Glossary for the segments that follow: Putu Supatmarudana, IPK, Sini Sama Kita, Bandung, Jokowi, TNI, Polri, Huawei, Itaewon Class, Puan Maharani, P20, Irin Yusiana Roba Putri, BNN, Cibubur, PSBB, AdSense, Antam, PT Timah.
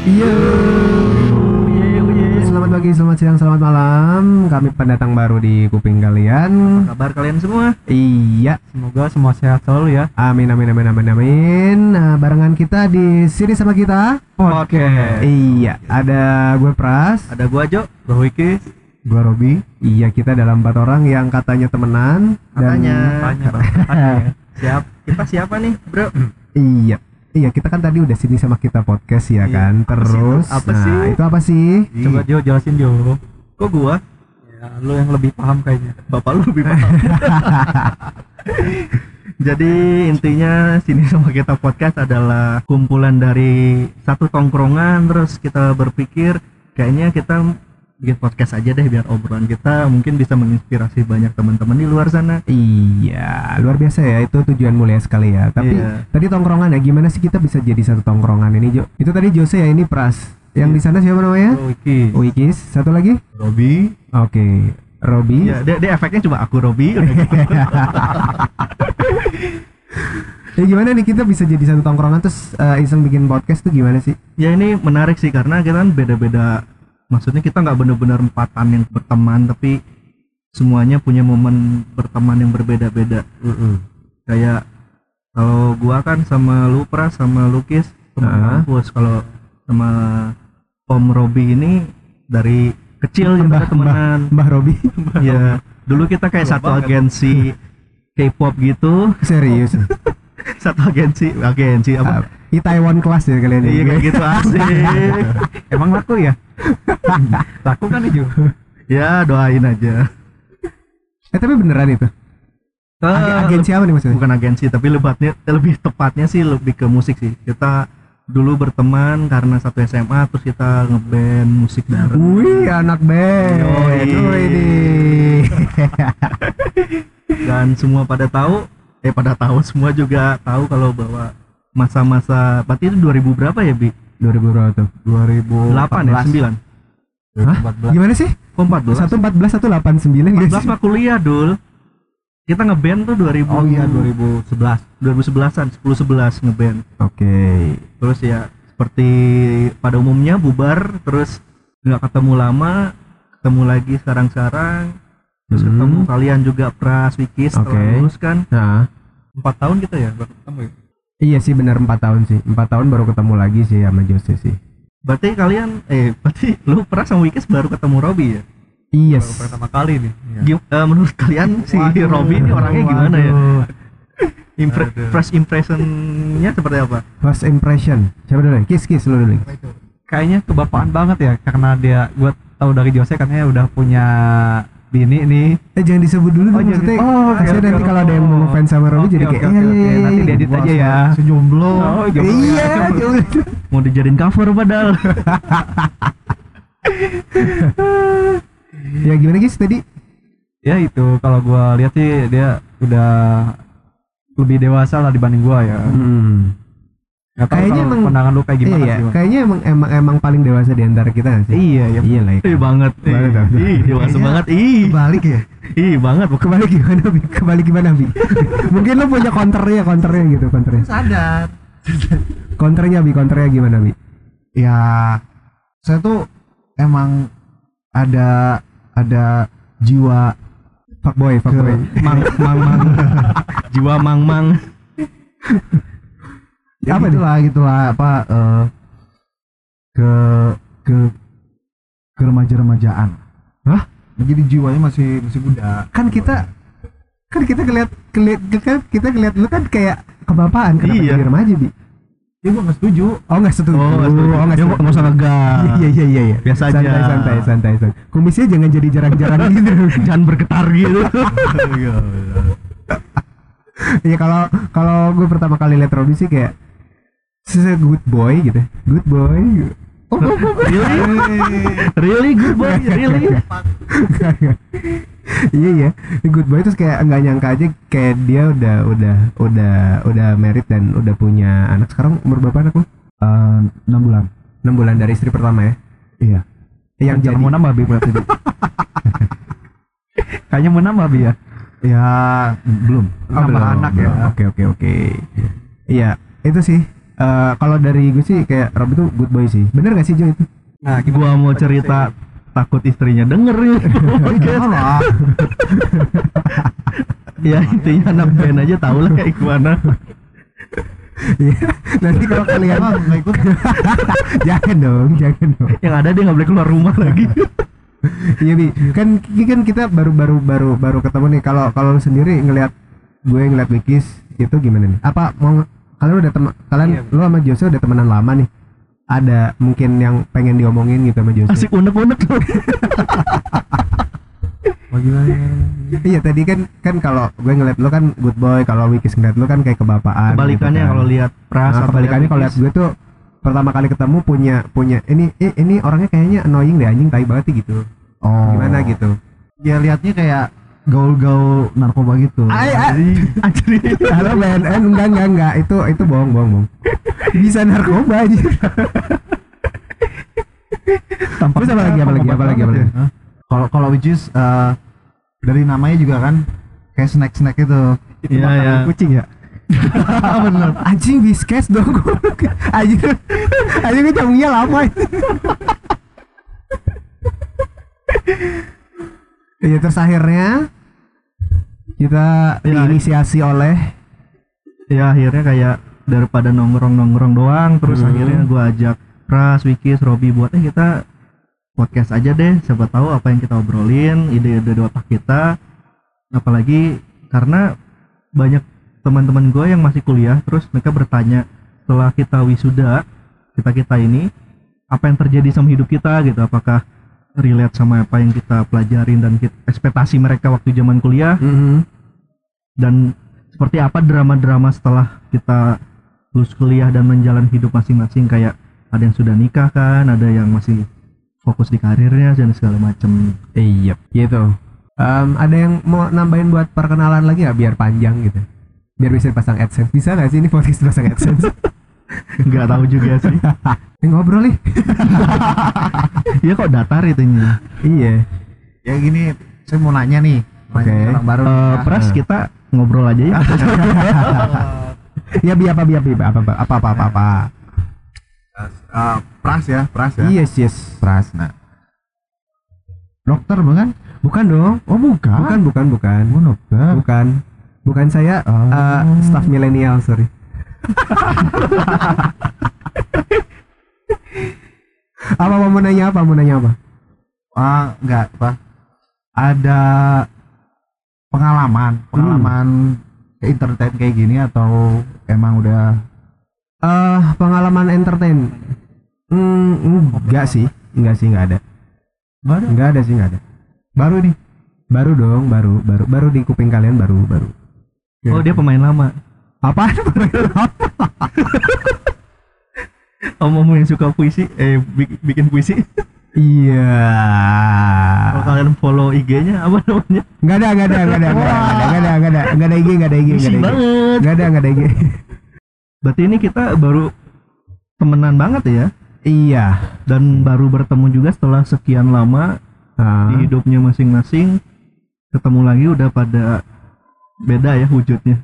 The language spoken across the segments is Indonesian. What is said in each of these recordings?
Yo, selamat pagi, selamat siang, selamat malam. Kami pendatang baru di kuping kalian. Apa kabar kalian semua? Iya, semoga semua sehat selalu ya. Amin. Nah, barengan kita di Sini Sama Kita Podcast. Iya, ada gue Pras, ada gue Jo, gue Wiki, gue Robi. Iya, kita dalam 4 orang yang katanya temenan. Katanya. Siap, kita siapa nih, bro? Iya, kita kan tadi udah Sini Sama Kita Podcast ya kan. Terus apa sih? Coba Jo jelasin Jo. Kok gua? Ya, lu yang lebih paham kayaknya. Bapak lu lebih paham. Jadi intinya Sini Sama Kita Podcast adalah kumpulan dari satu tongkrongan, terus kita berpikir kayaknya kita bikin podcast aja deh biar obrolan kita mungkin bisa menginspirasi banyak teman-teman di luar sana. Iya, luar biasa ya, itu tujuan mulia sekali ya. Tapi tadi tongkrongan ya, gimana sih kita bisa jadi satu tongkrongan ini Jo? Itu tadi Jose ya, ini Pras. Yang di sana siapa namanya? Wikis. Satu lagi? Robi. Oke. Robi. Ya, dia efeknya cuma aku Robi. Ya gimana nih kita bisa jadi satu tongkrongan terus iseng bikin podcast tuh gimana sih? Ya ini menarik sih karena kita kan beda-beda. Maksudnya kita nggak benar-benar empatan yang berteman, tapi semuanya punya momen berteman yang berbeda-beda. Kayak kalau gua kan sama lu Pras, sama Lukis teman kampus. Kalau sama Om Robi ini dari kecil kita temenan. Mbah Robi. Ya, dulu kita kayak satu agensi K-pop gitu. Serius. Satu agensi apa? Itaewon Class ya kalian. Iya kayak gitu asik. Emang laku ya? Laku kan itu. Ya doain aja. Tapi beneran itu. Agensi apa nih maksudnya? Bukan agensi tapi lebih tepatnya sih lebih ke musik sih. Kita dulu berteman karena satu SMA terus kita ngeband musik bareng. Wih anak band. Ini. Dan semua pada tahu semua juga tahu kalau bahwa masa-masa berarti itu 2000 berapa ya Bi? 2000 berapa tuh? 2008 ya? 9? Hah? Gimana sih? 14? 114, 189 guys. 14 mah kuliah dul. Kita ngeband tuh 2000. Oh iya 2011an 10-11 ngeband. Oke. Terus ya seperti pada umumnya bubar. Terus gak ketemu lama. Ketemu lagi sekarang-sekarang. Terus ketemu kalian juga Pras, Wiki setelah lulus kan. 4 tahun kita ya baru ketemu ya? Iya sih benar 4 tahun sih. 4 tahun baru ketemu lagi sih sama Jose sih. Berarti kalian berarti lu Pras sama Wikis baru ketemu Robi ya? Iya. Baru pertama kali nih. Iya. Menurut kalian si Robi ini orangnya gimana ya? First impression-nya seperti apa? First impression. Siapa dulu? Kis lu dulu. Kayaknya kebapaan banget ya karena dia gua tahu dari Jose katanya udah punya bini nih. Jangan disebut dulu dong maksudnya. Kasihan nanti kalau ada yang mau fans sama Robi jadi kayak nanti dia edit aja ya. Sejomblo. Iya. Mau dijadiin cover padahal. Ya gimana guys tadi? Ya itu kalau gua lihat sih dia udah lebih dewasa lah dibanding gua ya. Kayaknya emang pandangan lu kayak gimana sih? Kayaknya emang paling dewasa di antara kita sih. Iya. Iya lah. Banget. Dewasa banget. Kebalik ya? Banget. Kebalik gimana Bi? Mungkin lu punya counternya. Sadar. Counternya gimana Bi? Ya, saya tuh emang ada jiwa fuckboy. Mang. Jiwa mang. Ya gitulah ke remaja-remajaan. Hah? Jadi jiwanya masih muda. Kan kita kelihat lu kan kayak kebapaan kenapa jadi remaja Bi? Ya gua enggak setuju. Oh enggak setuju. Ya enggak usah ngegas. Iya. Biasa aja. Santai. Kumisnya jangan jadi jarang-jarang gitu. Jangan bergetar gitu. Iya kalau gue pertama kali lihat Robi sih kayak good boy. Really good boy, really. Iya. Good boy terus kayak enggak nyangka aja kayak dia udah married dan udah punya anak. Sekarang umur berapa anak lu? 6 bulan dari istri pertama ya. Iya. Yang jadi mau nambah Bi berarti. Kayaknya mau nambah Bi ya. Ya belum. Anak ya. Oke. Iya, itu sih Kalau dari gue sih kayak Rob itu good boy sih. Bener gak sih Jo itu? Nah, gua mau cerita takut istrinya dengerin. Ya intinya anak band aja tau lah kayak gimana. Iya, nanti kalau kalian mau ikut, jangan dong. Yang ada dia nggak boleh keluar rumah lagi. Iya Bi, kan kita baru ketemu nih. Kalau lu sendiri ngeliat Wikis itu gimana nih? Apa mau kalian lu sama Jose udah temenan lama nih? Ada mungkin yang pengen diomongin gitu sama Jose? Asik unek-unek tuh. Bagaimana? Iya tadi kan kalau gue ngeliat lo kan good boy, kalau Wikis ngeliat lo kan kayak kebapaan. Kebalikannya gitu kan. Kalau lihat Pras, nah, kebalikannya kalau lihat gue tuh pertama kali ketemu punya ini orangnya kayaknya annoying deh, anjing tai banget gitu. Oh. Gimana gitu? Dia liatnya kayak gaul-gaul narkoba gitu. Anjir. Halo BNN enggak itu bohong. Bisa narkoba aja. Terus apa lagi? Kalau Wijus dari namanya juga kan kayak snack itu makanan kucing ya. Bener. Anjing biscuits dong. Anjing itu tanggungnya lama. Iya terus akhirnya kita diinisiasi oleh akhirnya kayak daripada nongkrong doang terus akhirnya gue ajak Pras, Wikis, Robi buat kita podcast aja deh, siapa tahu apa yang kita obrolin, ide-ide di otak kita. Apalagi karena banyak teman-teman gue yang masih kuliah, terus mereka bertanya setelah kita wisuda, kita ini apa yang terjadi sama hidup kita gitu, apakah relate sama apa yang kita pelajarin dan ekspektasi mereka waktu zaman kuliah, dan seperti apa drama-drama setelah kita lulus kuliah dan menjalani hidup masing-masing, kayak ada yang sudah nikah kan, ada yang masih fokus di karirnya dan segala macam. Iya, gitu. Ada yang mau nambahin buat perkenalan lagi nggak biar panjang gitu? Biar bisa pasang AdSense. Bisa nggak sih ini podcast pasang AdSense? Nggak tahu juga sih. Ngobrol nih. Iya kok datar itunya. Iya. Ya gini, saya mau nanya nih. Okay. Orang baru. Pras kita ngobrol aja ya. Ya apa. Pras ya. Yes. Pras. Nah. Dokter bukan? Bukan dong. Oh, bukan. Oh, dokter. Bukan saya staff milenial, sorry. Apa mau nanya apa? Enggak, Pak. Ada pengalaman entertain kayak gini atau emang udah pengalaman entertain? Enggak ada. Enggak ada. Baru di kuping kalian baru. Ya. Oh, dia pemain lama. Apaan pemain lama? Om yang suka puisi, bikin puisi. Iya. Kalau kalian follow IG-nya apa namanya? Enggak ada IG. Enggak ada IG. Berarti ini kita baru temenan banget ya? Iya. Dan baru bertemu juga setelah sekian lama di hidupnya masing-masing. Ketemu lagi udah pada beda ya wujudnya.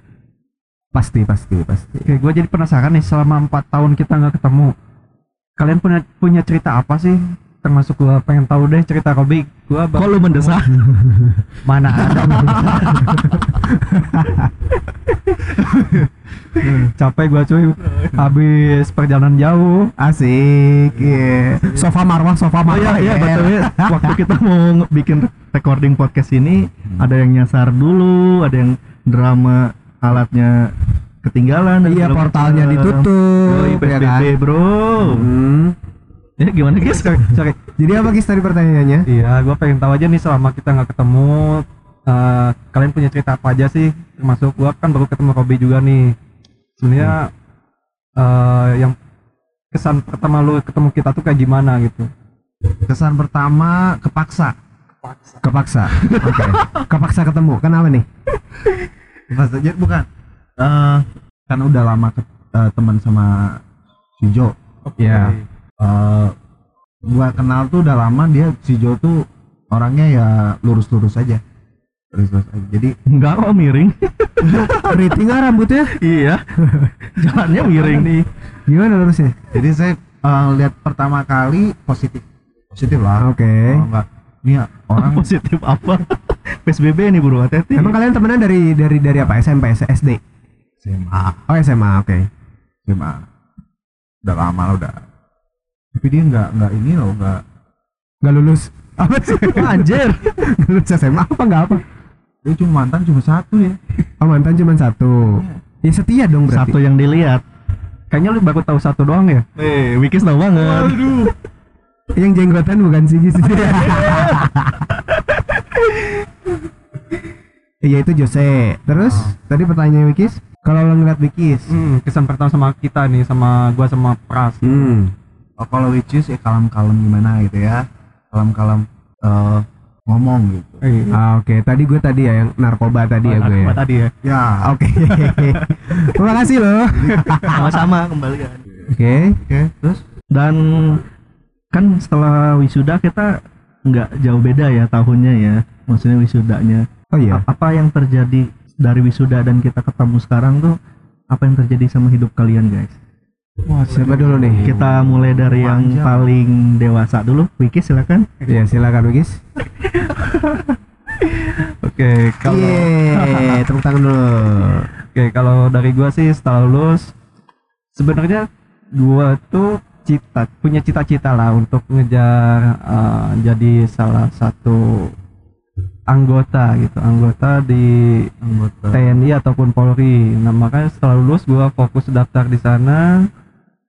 Pasti. Oke, gue jadi penasaran nih, selama 4 tahun kita gak ketemu, kalian punya cerita apa sih? Termasuk gue pengen tahu deh cerita Robi. Kok lu mendesak? Mana ada mendesak. Capek gua cuy, habis perjalanan jauh. Asik. Yeah. Sofa marwah. Iya betul. Waktu kita mau bikin recording podcast ini, ada yang nyasar dulu, ada yang drama alatnya ketinggalan. Iya, portalnya ditutup. PSBB bro. Ya gimana guys? Sorry. Jadi apa guys tadi pertanyaannya? Iya, gua pengen tahu aja nih selama kita nggak ketemu. Kalian punya cerita apa aja sih? Termasuk gua kan baru ketemu Robi juga nih. Sebenarnya yang kesan pertama lu ketemu kita tuh kayak gimana gitu? Kesan pertama kepaksa. Okay. Kepaksa ketemu. Kenapa nih? Maksudnya bukan. Kan udah lama teman sama si Jo. Okay. Ya. Gua kenal tuh udah lama, dia si Jo tuh orangnya ya lurus-lurus aja. Jadi enggak kok miring. Keriting rambutnya. Iya. Jalannya miring nih. Gimana harusnya? Jadi saya lihat pertama kali positif lah. Oke. Enggak. Ini orang positif apa? PSBB nih bro, hati-hati. Emang kalian temenan dari apa? SMP, SD? SMA. Oh SMA, oke. Okay. SMA. Udah lama lah udah. Tapi dia enggak ini loh, enggak lulus. Apa sih? Anjir. Lulus SMA apa enggak apa? Dia mantan cuma satu ya. Oh, mantan cuma satu. Ya setia dong berarti. Satu yang dilihat. Kayaknya lu baru tahu satu doang ya? Wikis tahu banget. Aduh. Yang jenggotan bukan sih. Iya itu Jose. Terus tadi pertanyaan Wikis, kalau lo ngeliat Wikis, kesan pertama sama kita nih, sama gua sama Pras. Oh, kalau Wikis ya kalem-kalem gimana gitu ya? Kalem-kalem ngomong gitu. Oke. Tadi gue tadi ya yang narkoba tadi ya gue. Narkoba tadi ya. Ya, oke. Terima kasih loh. Sama-sama kembali kan. Oke. Terus dan kan setelah wisuda kita nggak jauh beda ya tahunnya ya. Maksudnya wisudanya. Oh iya. Apa yang terjadi dari wisuda dan kita ketemu sekarang tuh apa yang terjadi sama hidup kalian, guys? Wah, siapa dulu nih? Kita mulai dari yang paling dewasa dulu. Wikis silakan. Iya, silakan Wikis. Oke, kalau tepuk tangan dulu. Oke, kalau dari gua sih setelah lulus sebenarnya gua tuh punya cita-cita lah untuk ngejar jadi salah satu anggota TNI ataupun Polri. Nah, makanya setelah lulus gua fokus daftar di sana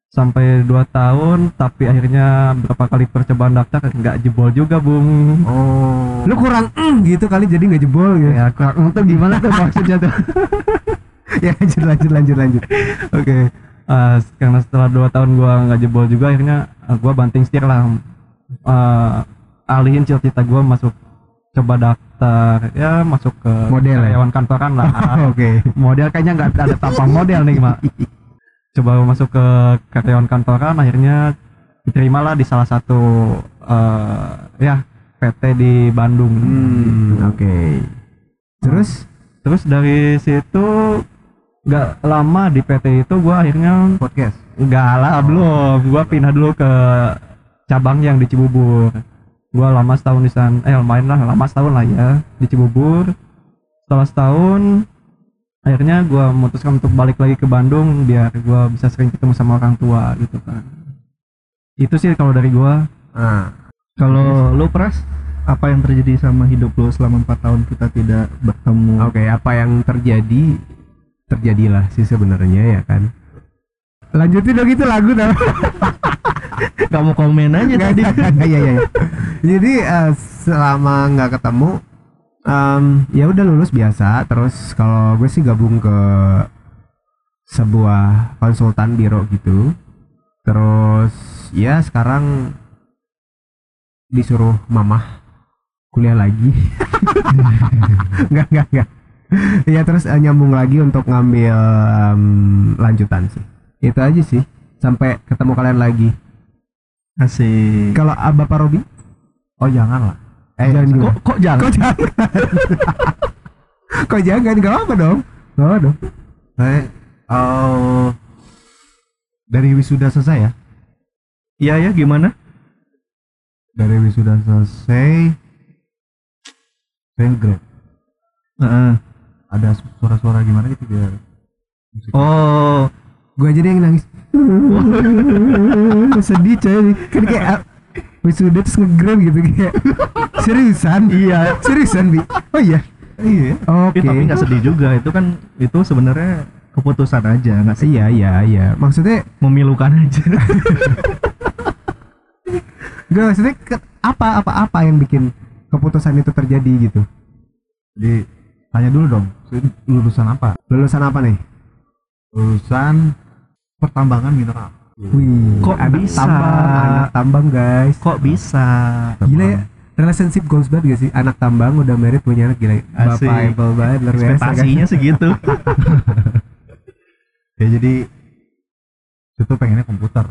sampai 2 tahun, tapi akhirnya berapa kali percobaan daftar nggak jebol juga, Bung. Oh. Lu kurang gitu kali jadi nggak jebol gitu. Ya, kurang tuh gimana tuh maksudnya tuh? Ya lanjut. Oke. Karena setelah 2 tahun gua nggak jebol juga, akhirnya gua banting setir lah. Alihin cita-cita gua masuk ke model karyawan kantoran lah. Oke. Model kayaknya nggak ada tampang model nih mak. Coba masuk ke karyawan kantoran, akhirnya diterimalah di salah satu PT di Bandung. Oke. Terus dari situ nggak lama di PT itu gua akhirnya podcast. Nggak lah belum. Gua pindah dulu ke cabang yang di Cibubur. Gua lama setahun di sana, di Cibubur. Setelah setahun, akhirnya gua memutuskan untuk balik lagi ke Bandung biar gua bisa sering ketemu sama orang tua gitu kan. Itu sih kalau dari gua. Kalau lu Pras, apa yang terjadi sama hidup lu selama 4 tahun kita tidak bertemu? Oke, apa yang terjadilah sih sebenarnya ya kan. Lanjutin dong itu lagu dong. Kamu komen aja tadi. Iya. Jadi selama nggak ketemu, ya udah lulus biasa. Terus kalau gue sih gabung ke sebuah konsultan biro gitu. Terus ya sekarang disuruh mamah kuliah lagi. Enggak. Ya terus nyambung lagi untuk ngambil lanjutan sih. Itu aja sih. Sampai ketemu kalian lagi. Asik. Kalau Bapak Robi? Oh jangan lah. Kok jangan? Kok jangan? Gak apa dong? Dari wisuda selesai ya? Iya gimana? Dari wisuda selesai saya grab. Ada suara-suara gimana gitu biar musik. Oh, gue jadi yang nangis. Sedih coy, kan kayak wisuda terus ngegram gitu kayak seriusan Bi. Oh iya oke. Tapi nggak sedih juga, itu kan itu sebenarnya keputusan aja nggak sih? Iya maksudnya memilukan aja. Gak maksudnya apa yang bikin keputusan itu terjadi gitu. Jadi tanya dulu dong, lulusan apa nih? Lulusan pertambangan mineral. Wih, kok anak bisa? Anak tambang guys. Kok bisa? Gila ya, relationship goals banget gak sih? Anak tambang udah married punya anak, gila. Asik. Bapak Apple banget, luar biasa. Ekspektasinya segitu. Ya jadi, itu pengennya komputer.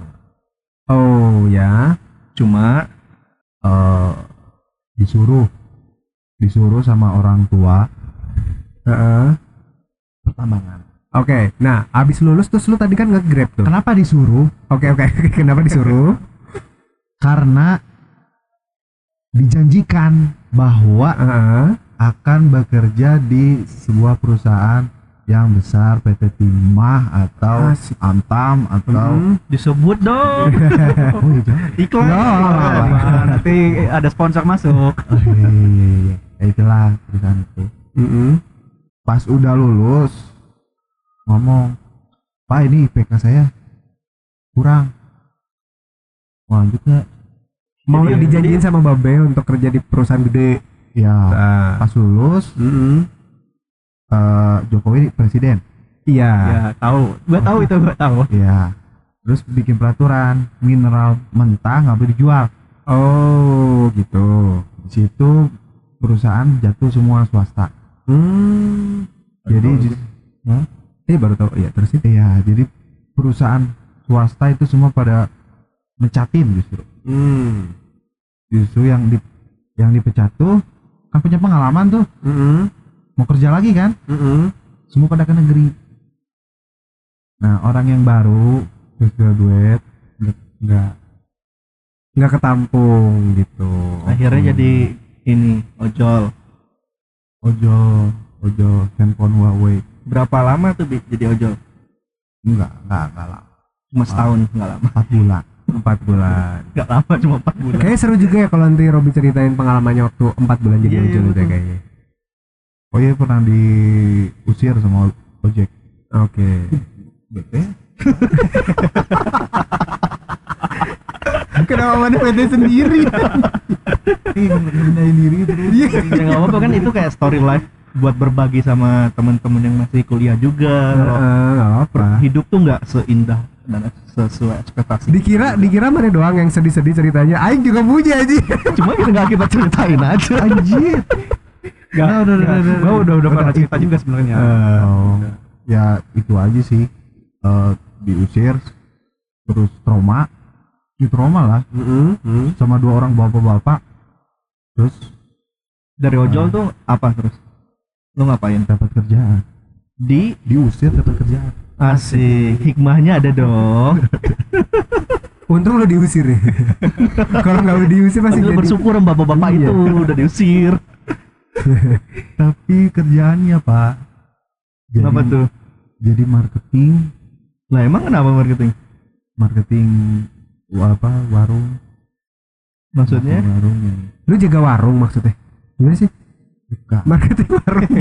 Oh ya, cuma disuruh sama orang tua pertambangan. Oke, nah abis lulus terus lu tadi kan nge-grab tuh. Kenapa disuruh? Oke, kenapa disuruh? Karena dijanjikan bahwa akan bekerja di sebuah perusahaan yang besar, PT Timah atau Antam atau disebut dong. Oh, iklan. Nah, nanti ada sponsor masuk. Oh, iya. Ya, itulah perusahaan itu. Pas udah lulus ngomong, "Pak, ini IPK saya kurang, lanjutnya mau dijanjiin sama Babe untuk kerja di perusahaan gede ya." Pas lulus Jokowi presiden. Iya, ya, tahu, gua tahu itu, gua tahu. Iya, terus bikin peraturan mineral mentah nggak boleh dijual. Oh gitu. Di situ perusahaan jatuh semua swasta. Jadi baru tahu ya, terus itu ya, jadi perusahaan swasta itu semua pada mecatin justru. Justru yang dipecat tuh kan punya pengalaman tuh, mau kerja lagi kan, semua pada ke negeri. Nah, orang yang baru terus graduate nggak ketampung gitu. Akhirnya jadi ini ojol handphone Huawei. Berapa lama tuh jadi ojol? Enggak lama. Cuma setahun, enggak lama. 4 bulan. Enggak lama, cuma 4 bulan. Kayaknya seru juga ya kalau nanti Robi ceritain pengalamannya waktu 4 bulan jadi ojol itu kayaknya. Oh iya, pernah diusir sama ojek. Oke. Bete. Kenapa mana bete sendiri? Ngebenain diri terus. Ya enggak apa-apa kan, itu kayak story life buat berbagi sama teman-teman yang masih kuliah juga. Hidup tuh nggak seindah dan sesuai ekspektasi. Dikira mana doang yang sedih-sedih ceritanya. Aing juga punya aja. Cuma kita ceritain aja. Anjir. Udah pernah cerita juga sebenarnya. Ya itu aja sih. Diusir, terus trauma. Itu trauma lah. Sama 2 orang bapak-bapak. Terus dari ojol tuh apa terus? Lu ngapain? Dapat kerjaan. Diusir dapat kerjaan. Asik, hikmahnya ada dong. Untung lu diusir ya. Kalau nggak diusir pasti jadi bersyukur bapak-bapak itu udah diusir. Tapi kerjaannya, Pak, kenapa tuh? Jadi marketing. Lah emang kenapa marketing? Marketing apa? Warung. Maksudnya? Warungnya. Lu jaga warung maksudnya? Gimana sih? Buka. Marketing warung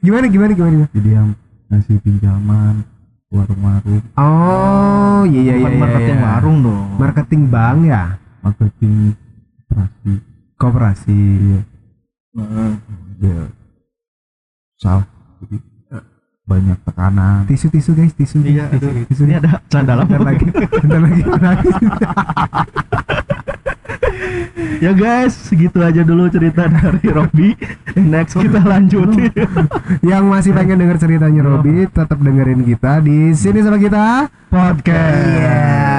gimana? Jadi yang ngasih pinjaman warung-warung. Oh iya. Marketing warung dong. Marketing bank ya? Marketing koperasi. Iya. Iya. Salah. Jadi banyak tekanan. Tisu guys, tisu. Iya, tisu. Ini ada canda lama lagi. Bentar lagi. Ya guys, segitu aja dulu cerita dari Robi. Next kita lanjutin. Yang masih pengen denger ceritanya Robi, tetap dengerin kita di Sini Sama Kita Podcast.